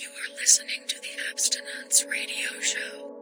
You are listening to the Abstinence Radio Show.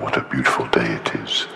What a beautiful day it is.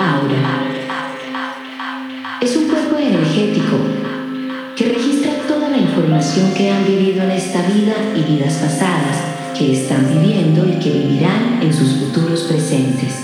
Aura es un cuerpo energético que registra toda la información que han vivido en esta vida y vidas pasadas, que están viviendo y que vivirán en sus futuros presentes.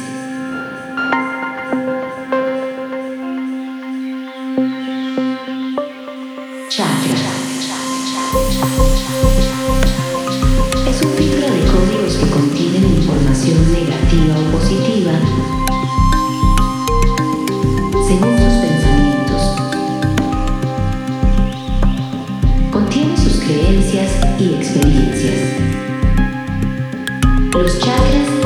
Y experiencias. Los chakras